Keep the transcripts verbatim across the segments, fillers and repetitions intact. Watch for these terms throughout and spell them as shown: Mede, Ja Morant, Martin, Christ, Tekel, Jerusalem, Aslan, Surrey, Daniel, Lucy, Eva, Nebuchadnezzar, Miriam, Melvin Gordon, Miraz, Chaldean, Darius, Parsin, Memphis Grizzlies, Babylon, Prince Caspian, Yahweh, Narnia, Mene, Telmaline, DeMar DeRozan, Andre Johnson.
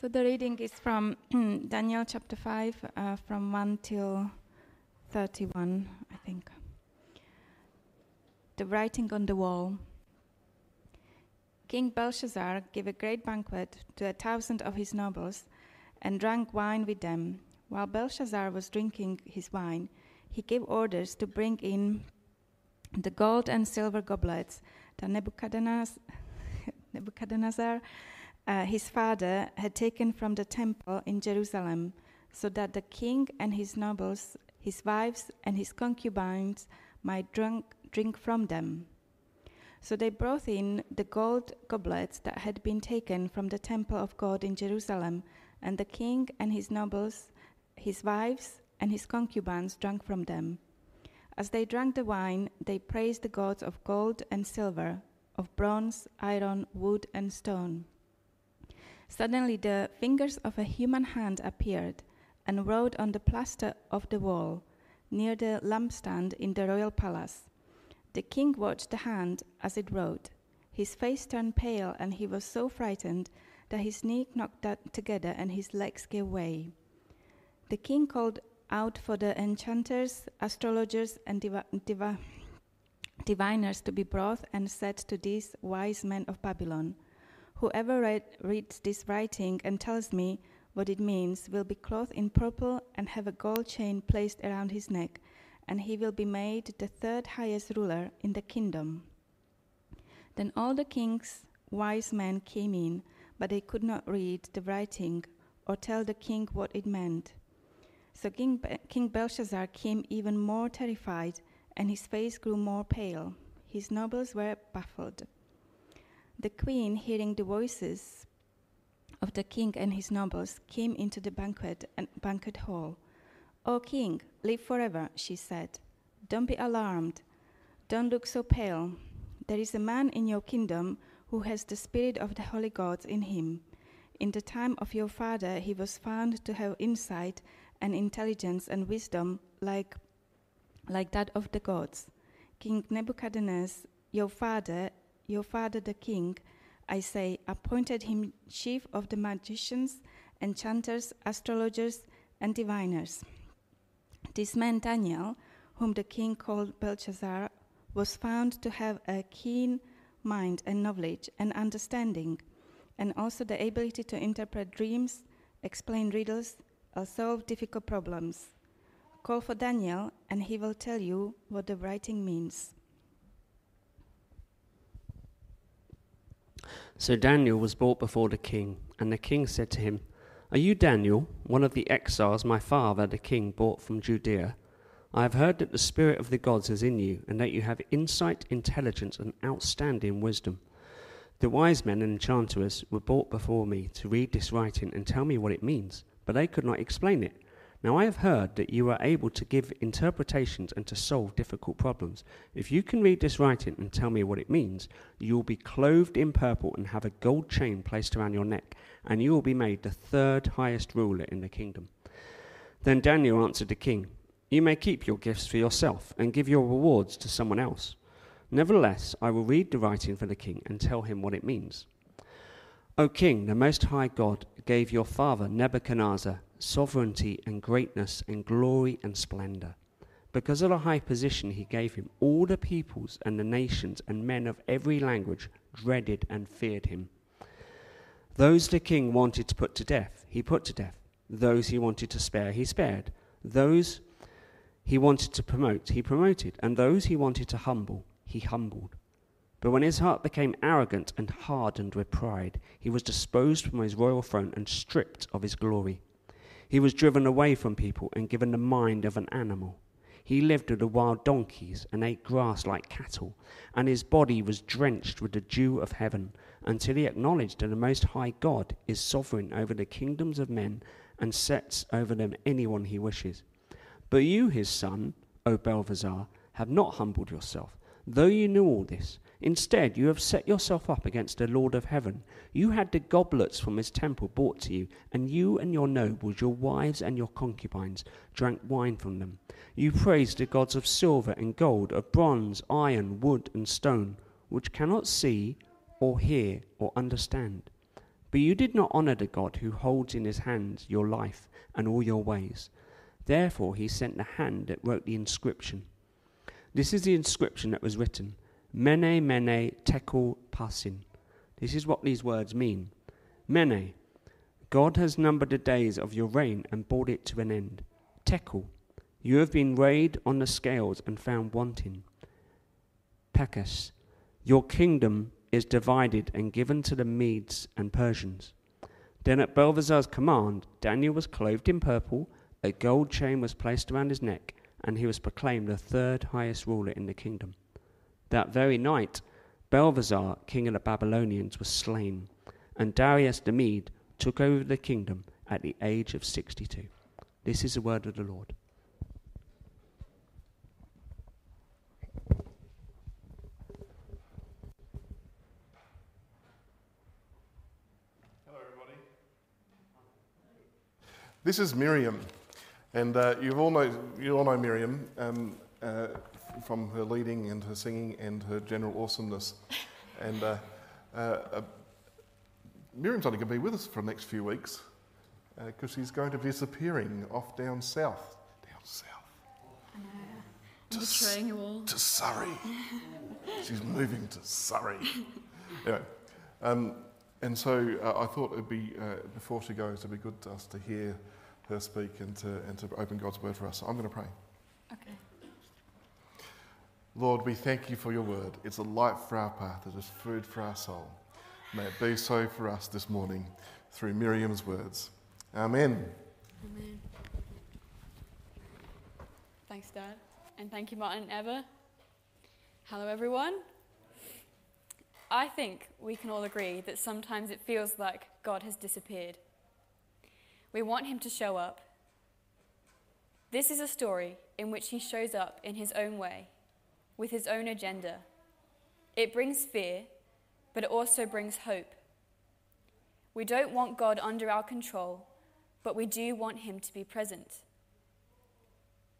So the reading is from Daniel chapter five, uh, from one till thirty-one, I think. The writing on the wall. King Belshazzar gave a great banquet to a thousand of his nobles and drank wine with them. While Belshazzar was drinking his wine, he gave orders to bring in the gold and silver goblets that Nebuchadnezzar, Nebuchadnezzar Uh, his father had taken from the temple in Jerusalem, so that the king and his nobles, his wives, and his concubines might drink, drink from them. So they brought in the gold goblets that had been taken from the temple of God in Jerusalem, and the king and his nobles, his wives, and his concubines drank from them. As they drank the wine, they praised the gods of gold and silver, of bronze, iron, wood, and stone. Suddenly the fingers of a human hand appeared and wrote on the plaster of the wall near the lampstand in the royal palace. The king watched the hand as it wrote. His face turned pale, and he was so frightened that his knees knocked together and his legs gave way. The king called out for the enchanters, astrologers, and div- div- diviners to be brought, and said to these wise men of Babylon, "Whoever read, reads this writing and tells me what it means will be clothed in purple and have a gold chain placed around his neck, and he will be made the third highest ruler in the kingdom." Then all the king's wise men came in, but they could not read the writing or tell the king what it meant. So King, Be- King Belshazzar came even more terrified, and his face grew more pale. His nobles were baffled. The queen, hearing the voices of the king and his nobles, came into the banquet and banquet hall. "O king, live forever," she said. "Don't be alarmed. Don't look so pale. There is a man in your kingdom who has the spirit of the holy gods in him. In the time of your father, he was found to have insight and intelligence and wisdom like, like that of the gods. King Nebuchadnezzar, your father, Your father, the king, I say, appointed him chief of the magicians, enchanters, astrologers, and diviners. This man, Daniel, whom the king called Belshazzar, was found to have a keen mind and knowledge and understanding, and also the ability to interpret dreams, explain riddles, or solve difficult problems. Call for Daniel, and he will tell you what the writing means." So Daniel was brought before the king, and the king said to him, "Are you Daniel, one of the exiles my father the king brought from Judea? I have heard that the spirit of the gods is in you, and that you have insight, intelligence, and outstanding wisdom. The wise men and enchanters were brought before me to read this writing and tell me what it means, but they could not explain it. Now I have heard that you are able to give interpretations and to solve difficult problems. If you can read this writing and tell me what it means, you will be clothed in purple and have a gold chain placed around your neck, and you will be made the third highest ruler in the kingdom." Then Daniel answered the king, "You may keep your gifts for yourself and give your rewards to someone else. Nevertheless, I will read the writing for the king and tell him what it means. O king, the Most High God gave your father Nebuchadnezzar sovereignty and greatness and glory and splendor. Because of the high position he gave him, all the peoples and the nations and men of every language dreaded and feared him. Those the king wanted to put to death, he put to death. Those he wanted to spare, he spared. Those he wanted to promote, he promoted. And those he wanted to humble, he humbled. But when his heart became arrogant and hardened with pride, he was disposed from his royal throne and stripped of his glory. He was driven away from people and given the mind of an animal. He lived with the wild donkeys and ate grass like cattle, and his body was drenched with the dew of heaven, until he acknowledged that the Most High God is sovereign over the kingdoms of men and sets over them anyone he wishes. But you, his son, O Belshazzar, have not humbled yourself, though you knew all this. Instead, you have set yourself up against the Lord of heaven. You had the goblets from his temple brought to you, and you and your nobles, your wives and your concubines, drank wine from them. You praised the gods of silver and gold, of bronze, iron, wood, and stone, which cannot see or hear or understand. But you did not honor the God who holds in his hands your life and all your ways. Therefore he sent the hand that wrote the inscription. This is the inscription that was written, Mene, Mene, Tekel, Parsin. This is what these words mean. Mene, God has numbered the days of your reign and brought it to an end. Tekel, you have been weighed on the scales and found wanting. Pekes, your kingdom is divided and given to the Medes and Persians. Then at Belshazzar's command, Daniel was clothed in purple, a gold chain was placed around his neck, and he was proclaimed the third highest ruler in the kingdom. That very night, Belshazzar, king of the Babylonians, was slain, and Darius the Mede took over the kingdom at the age of sixty-two. This is the word of the Lord. This is Miriam, and uh, you all know you all know Miriam um, uh, from her leading and her singing and her general awesomeness. And uh, uh, uh, Miriam's only going to be with us for the next few weeks because uh, she's going to be disappearing off down south, down south. I know. I'm to betraying you all. To Surrey. She's moving to Surrey. Anyway. Um, And so uh, I thought it'd be uh, before she goes, it'd be good to us to hear her speak and to and to open God's word for us. So I'm going to pray. Okay. Lord, we thank you for your word. It's a light for our path. It is food for our soul. May it be so for us this morning through Miriam's words. Amen. Amen. Thanks, Dad, and thank you, Martin and Eva. Hello, everyone. I think we can all agree that sometimes it feels like God has disappeared. We want him to show up. This is a story in which he shows up in his own way, with his own agenda. It brings fear, but it also brings hope. We don't want God under our control, but we do want him to be present.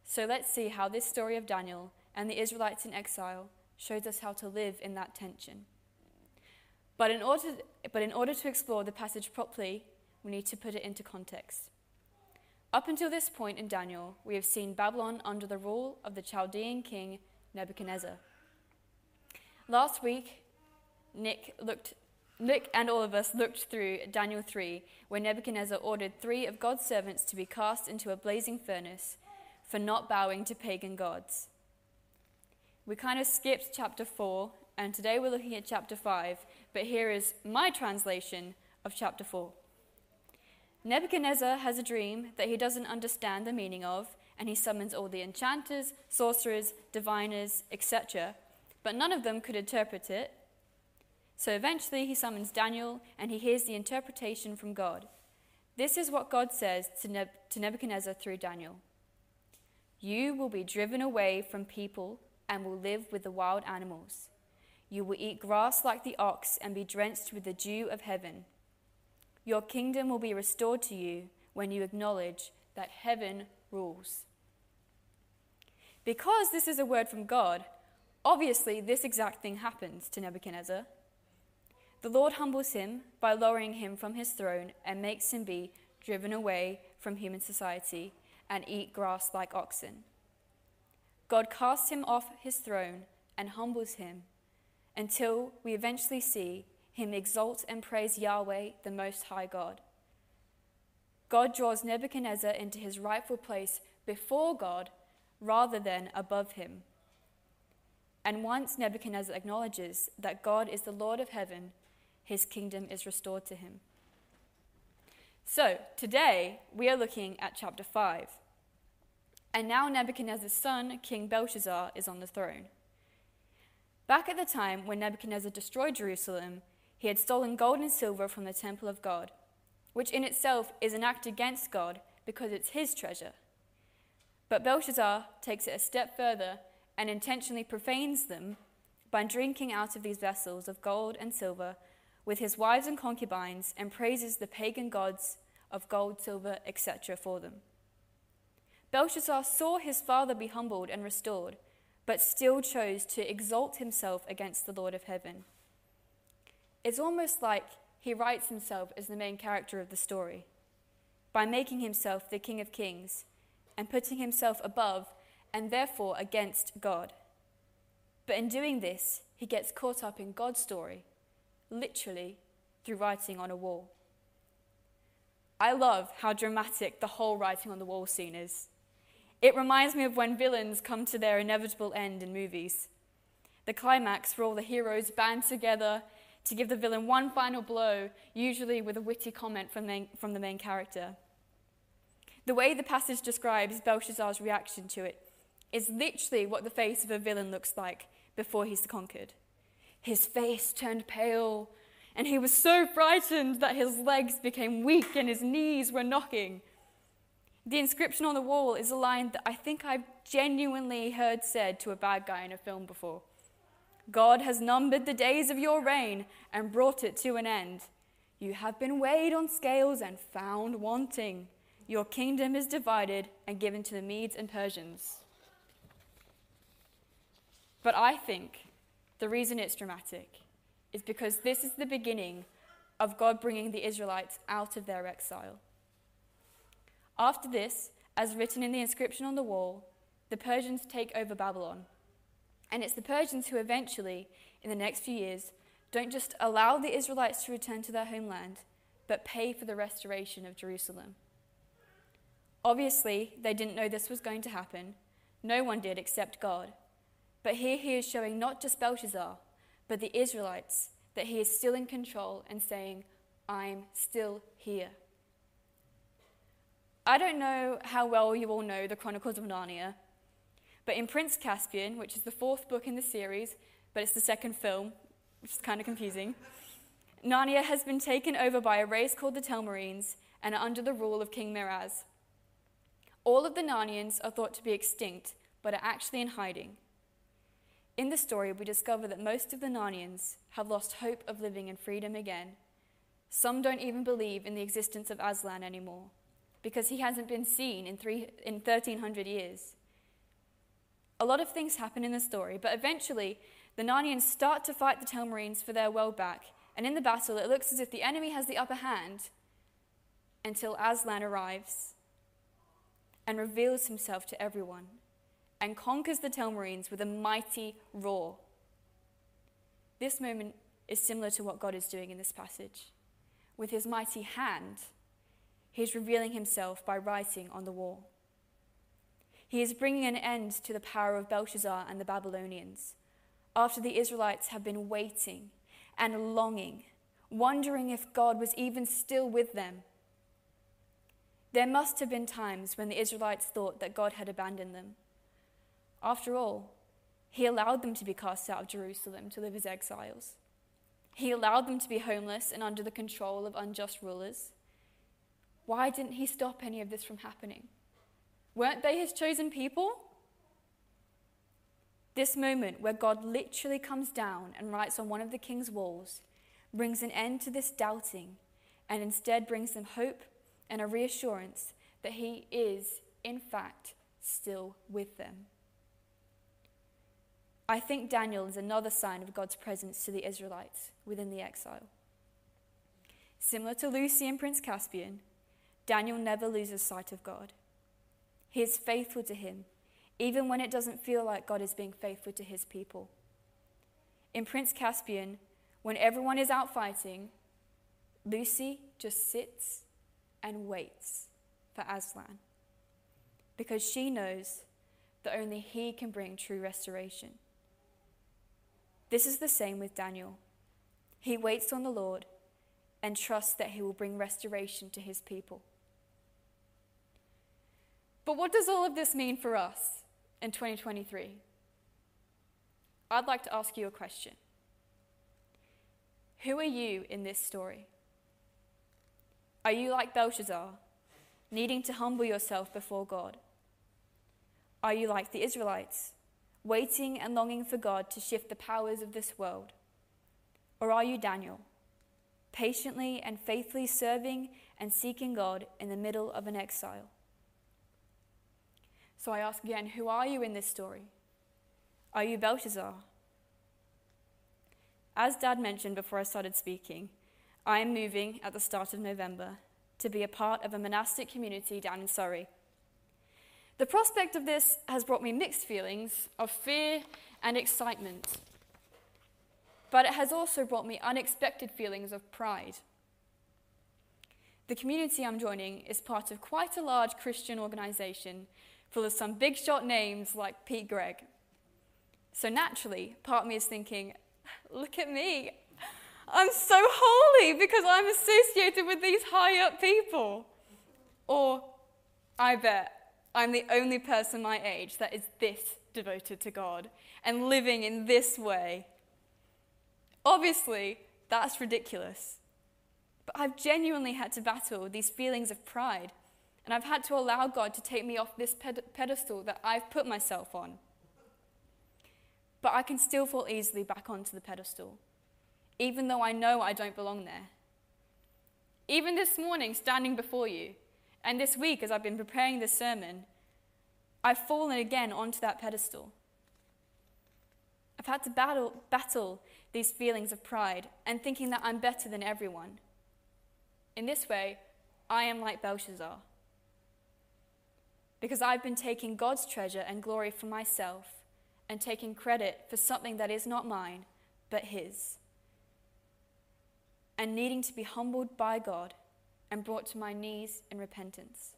So let's see how this story of Daniel and the Israelites in exile shows us how to live in that tension. But in order, but in order to explore the passage properly, we need to put it into context. Up until this point in Daniel, we have seen Babylon under the rule of the Chaldean king Nebuchadnezzar. Last week, Nick looked, Nick and all of us looked through Daniel three, where Nebuchadnezzar ordered three of God's servants to be cast into a blazing furnace for not bowing to pagan gods. We kind of skipped chapter four, and today we're looking at chapter five, but here is my translation of chapter four. Nebuchadnezzar has a dream that he doesn't understand the meaning of, and he summons all the enchanters, sorcerers, diviners, et cetera, but none of them could interpret it. So eventually he summons Daniel, and he hears the interpretation from God. This is what God says to, Neb- to Nebuchadnezzar through Daniel. You will be driven away from people and will live with the wild animals. You will eat grass like the ox and be drenched with the dew of heaven. Your kingdom will be restored to you when you acknowledge that heaven rules. Because this is a word from God, obviously this exact thing happens to Nebuchadnezzar. The Lord humbles him by lowering him from his throne and makes him be driven away from human society and eat grass like oxen. God casts him off his throne and humbles him, until we eventually see him exalt and praise Yahweh, the Most High God. God draws Nebuchadnezzar into his rightful place before God rather than above him. And once Nebuchadnezzar acknowledges that God is the Lord of heaven, his kingdom is restored to him. So today we are looking at chapter five. And now Nebuchadnezzar's son, King Belshazzar, is on the throne. Back at the time when Nebuchadnezzar destroyed Jerusalem, he had stolen gold and silver from the temple of God, which in itself is an act against God because it's his treasure. But Belshazzar takes it a step further and intentionally profanes them by drinking out of these vessels of gold and silver with his wives and concubines and praises the pagan gods of gold, silver, et cetera for them. Belshazzar saw his father be humbled and restored, but still chose to exalt himself against the Lord of heaven. It's almost like he writes himself as the main character of the story, by making himself the King of Kings and putting himself above and therefore against God. But in doing this, he gets caught up in God's story, literally through writing on a wall. I love how dramatic the whole writing on the wall scene is. It reminds me of when villains come to their inevitable end in movies. The climax where all the heroes band together to give the villain one final blow, usually with a witty comment from the, from the main character. The way the passage describes Belshazzar's reaction to it is literally what the face of a villain looks like before he's conquered. His face turned pale, and he was so frightened that his legs became weak and his knees were knocking. The inscription on the wall is a line that I think I've genuinely heard said to a bad guy in a film before. God has numbered the days of your reign and brought it to an end. You have been weighed on scales and found wanting. Your kingdom is divided and given to the Medes and Persians. But I think the reason it's dramatic is because this is the beginning of God bringing the Israelites out of their exile. After this, as written in the inscription on the wall, the Persians take over Babylon. And it's the Persians who eventually, in the next few years, don't just allow the Israelites to return to their homeland, but pay for the restoration of Jerusalem. Obviously, they didn't know this was going to happen. No one did except God. But here he is showing not just Belshazzar, but the Israelites, that he is still in control and saying, I'm still here. I don't know how well you all know the Chronicles of Narnia, but in Prince Caspian, which is the fourth book in the series, but it's the second film, which is kind of confusing, Narnia has been taken over by a race called the Telmarines and are under the rule of King Miraz. All of the Narnians are thought to be extinct, but are actually in hiding. In the story, we discover that most of the Narnians have lost hope of living in freedom again. Some don't even believe in the existence of Aslan anymore, because he hasn't been seen in, three, in thirteen hundred years. A lot of things happen in the story, but eventually the Narnians start to fight the Telmarines for their world back, and in the battle it looks as if the enemy has the upper hand until Aslan arrives and reveals himself to everyone and conquers the Telmarines with a mighty roar. This moment is similar to what God is doing in this passage. With his mighty hand, he is revealing himself by writing on the wall. He is bringing an end to the power of Belshazzar and the Babylonians, after the Israelites have been waiting and longing, wondering if God was even still with them. There must have been times when the Israelites thought that God had abandoned them. After all, he allowed them to be cast out of Jerusalem to live as exiles. He allowed them to be homeless and under the control of unjust rulers. Why didn't he stop any of this from happening? Weren't they his chosen people? This moment where God literally comes down and writes on one of the king's walls brings an end to this doubting and instead brings them hope and a reassurance that he is, in fact, still with them. I think Daniel is another sign of God's presence to the Israelites within the exile. Similar to Lucy and Prince Caspian, Daniel never loses sight of God. He is faithful to him, even when it doesn't feel like God is being faithful to his people. In Prince Caspian, when everyone is out fighting, Lucy just sits and waits for Aslan, because she knows that only he can bring true restoration. This is the same with Daniel. He waits on the Lord and trusts that he will bring restoration to his people. But what does all of this mean for us in twenty twenty-three? I'd like to ask you a question. Who are you in this story? Are you like Belshazzar, needing to humble yourself before God? Are you like the Israelites, waiting and longing for God to shift the powers of this world? Or are you Daniel, patiently and faithfully serving and seeking God in the middle of an exile? So I ask again, who are you in this story? Are you Belshazzar? As Dad mentioned before I started speaking, I am moving at the start of November to be a part of a monastic community down in Surrey. The prospect of this has brought me mixed feelings of fear and excitement, but it has also brought me unexpected feelings of pride. The community I'm joining is part of quite a large Christian organisation full of some big shot names like Pete Gregg. So naturally, part of me is thinking, look at me, I'm so holy because I'm associated with these high up people. Or, I bet I'm the only person my age that is this devoted to God and living in this way. Obviously, that's ridiculous. But I've genuinely had to battle with these feelings of pride, and I've had to allow God to take me off this ped- pedestal that I've put myself on. But I can still fall easily back onto the pedestal, even though I know I don't belong there. Even this morning, standing before you, and this week as I've been preparing this sermon, I've fallen again onto that pedestal. I've had to battle, battle these feelings of pride and thinking that I'm better than everyone. In this way, I am like Belshazzar, because I've been taking God's treasure and glory for myself and taking credit for something that is not mine, but his, and needing to be humbled by God and brought to my knees in repentance.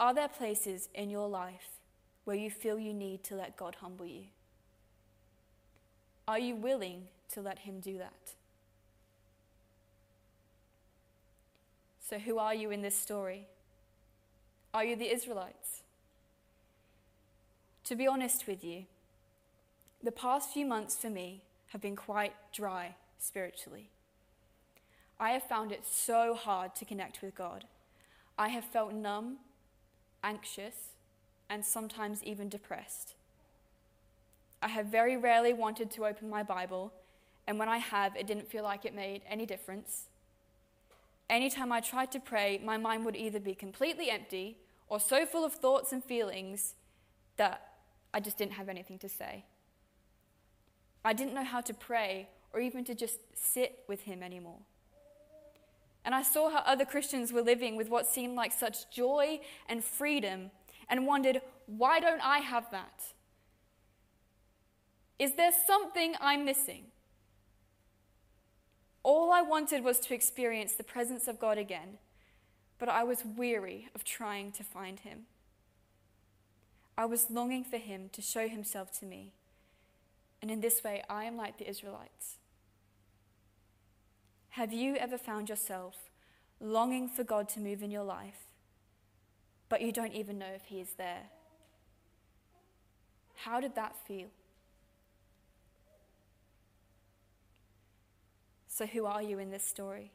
Are there places in your life where you feel you need to let God humble you? Are you willing to let him do that? So who are you in this story? Are you the Israelites? To be honest with you, the past few months for me have been quite dry spiritually. I have found it so hard to connect with God. I have felt numb, anxious, and sometimes even depressed. I have very rarely wanted to open my Bible, and when I have, it didn't feel like it made any difference. Anytime I tried to pray, my mind would either be completely empty or so full of thoughts and feelings that I just didn't have anything to say. I didn't know how to pray or even to just sit with him anymore. And I saw how other Christians were living with what seemed like such joy and freedom and wondered, why don't I have that? Is there something I'm missing? All I wanted was to experience the presence of God again, but I was weary of trying to find him. I was longing for him to show himself to me. And in this way, I am like the Israelites. Have you ever found yourself longing for God to move in your life, but you don't even know if he is there? How did that feel? So who are you in this story?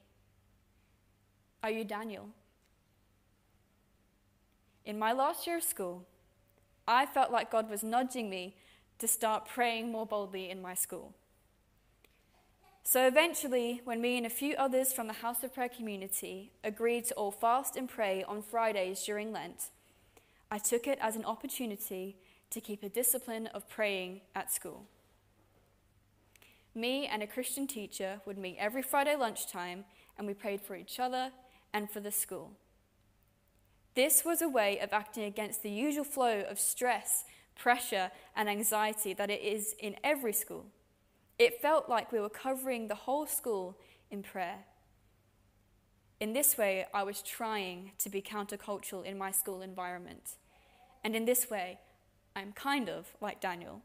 Are you Daniel? In my last year of school, I felt like God was nudging me to start praying more boldly in my school. So eventually, when me and a few others from the House of Prayer community agreed to all fast and pray on Fridays during Lent, I took it as an opportunity to keep a discipline of praying at school. Me and a Christian teacher would meet every Friday lunchtime, and we prayed for each other and for the school. This was a way of acting against the usual flow of stress, pressure, and anxiety that it is in every school. It felt like we were covering the whole school in prayer. In this way, I was trying to be countercultural in my school environment. And in this way, I'm kind of like Daniel.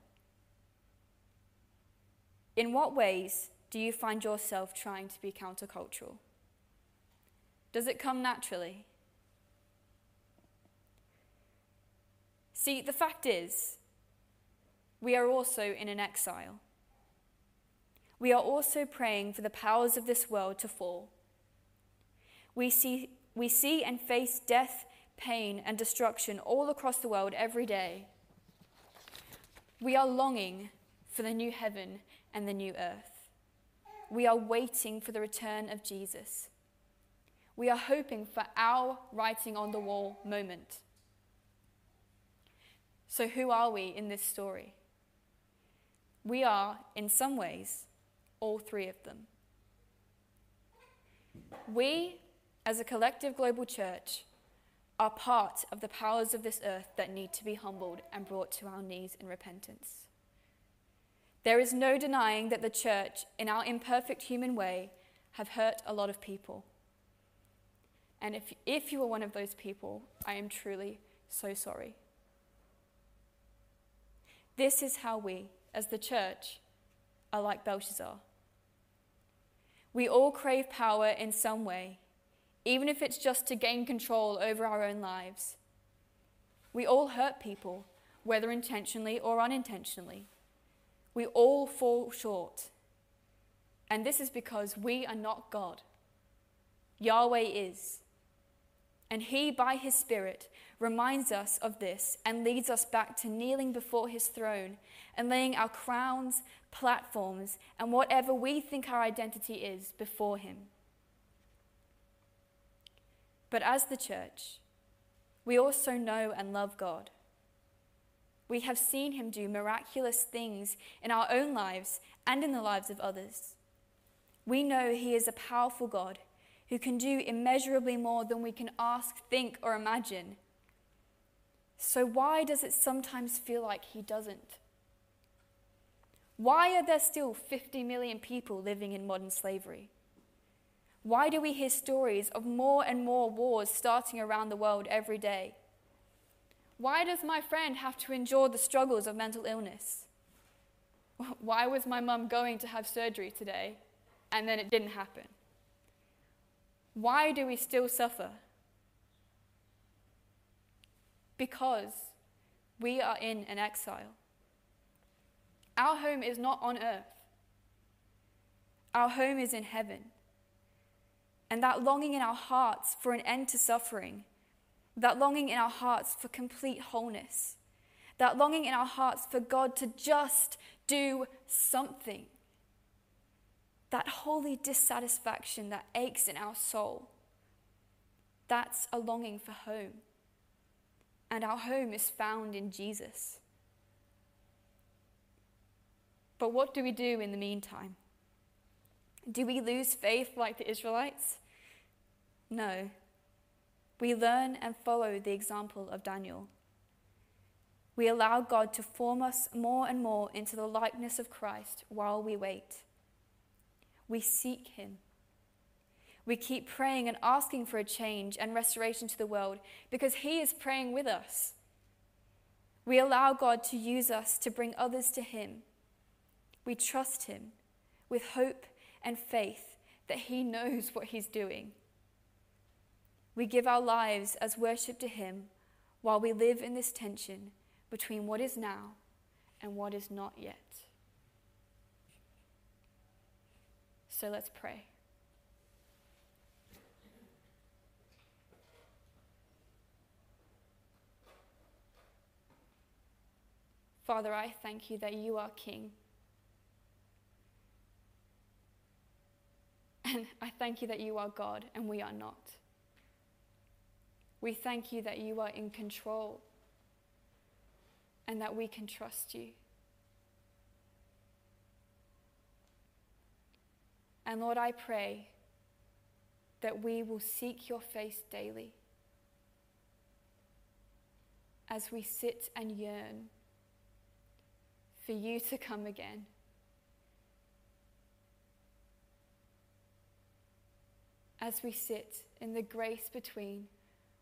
In what ways do you find yourself trying to be countercultural? Does it come naturally? See, the fact is, we are also in an exile. We are also praying for the powers of this world to fall. We see, we see and face death, pain, and destruction all across the world every day. We are longing for the new heaven and the new earth. We are waiting for the return of Jesus. We are hoping for our writing on the wall moment. So who are we in this story? We are, in some ways, all three of them. We, as a collective global church, are part of the powers of this earth that need to be humbled and brought to our knees in repentance. There is no denying that the church, in our imperfect human way, have hurt a lot of people. And if, if you are one of those people, I am truly so sorry. This is how we, as the church, are like Belshazzar. We all crave power in some way, even if it's just to gain control over our own lives. We all hurt people, whether intentionally or unintentionally. We all fall short. And this is because we are not God. Yahweh is. And he, by his Spirit, reminds us of this and leads us back to kneeling before his throne and laying our crowns, platforms, and whatever we think our identity is before him. But as the church, we also know and love God. We have seen him do miraculous things in our own lives and in the lives of others. We know he is a powerful God who can do immeasurably more than we can ask, think, or imagine. So why does it sometimes feel like he doesn't? Why are there still fifty million people living in modern slavery? Why do we hear stories of more and more wars starting around the world every day? Why does my friend have to endure the struggles of mental illness? Why was my mum going to have surgery today and then it didn't happen? Why do we still suffer? Because we are in an exile. Our home is not on earth. Our home is in heaven. And that longing in our hearts for an end to suffering, that longing in our hearts for complete wholeness, that longing in our hearts for God to just do something, that holy dissatisfaction that aches in our soul, that's a longing for home. And our home is found in Jesus. But what do we do in the meantime? Do we lose faith like the Israelites? No. We learn and follow the example of Daniel. We allow God to form us more and more into the likeness of Christ while we wait. We seek him. We keep praying and asking for a change and restoration to the world because he is praying with us. We allow God to use us to bring others to him. We trust him with hope and faith that he knows what he's doing. We give our lives as worship to him while we live in this tension between what is now and what is not yet. So let's pray. Father, I thank you that you are King. And I thank you that you are God and we are not. We thank you that you are in control and that we can trust you. And Lord, I pray that we will seek your face daily as we sit and yearn for you to come again. As we sit in the grace between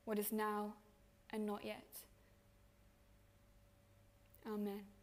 what is now and not yet. Amen.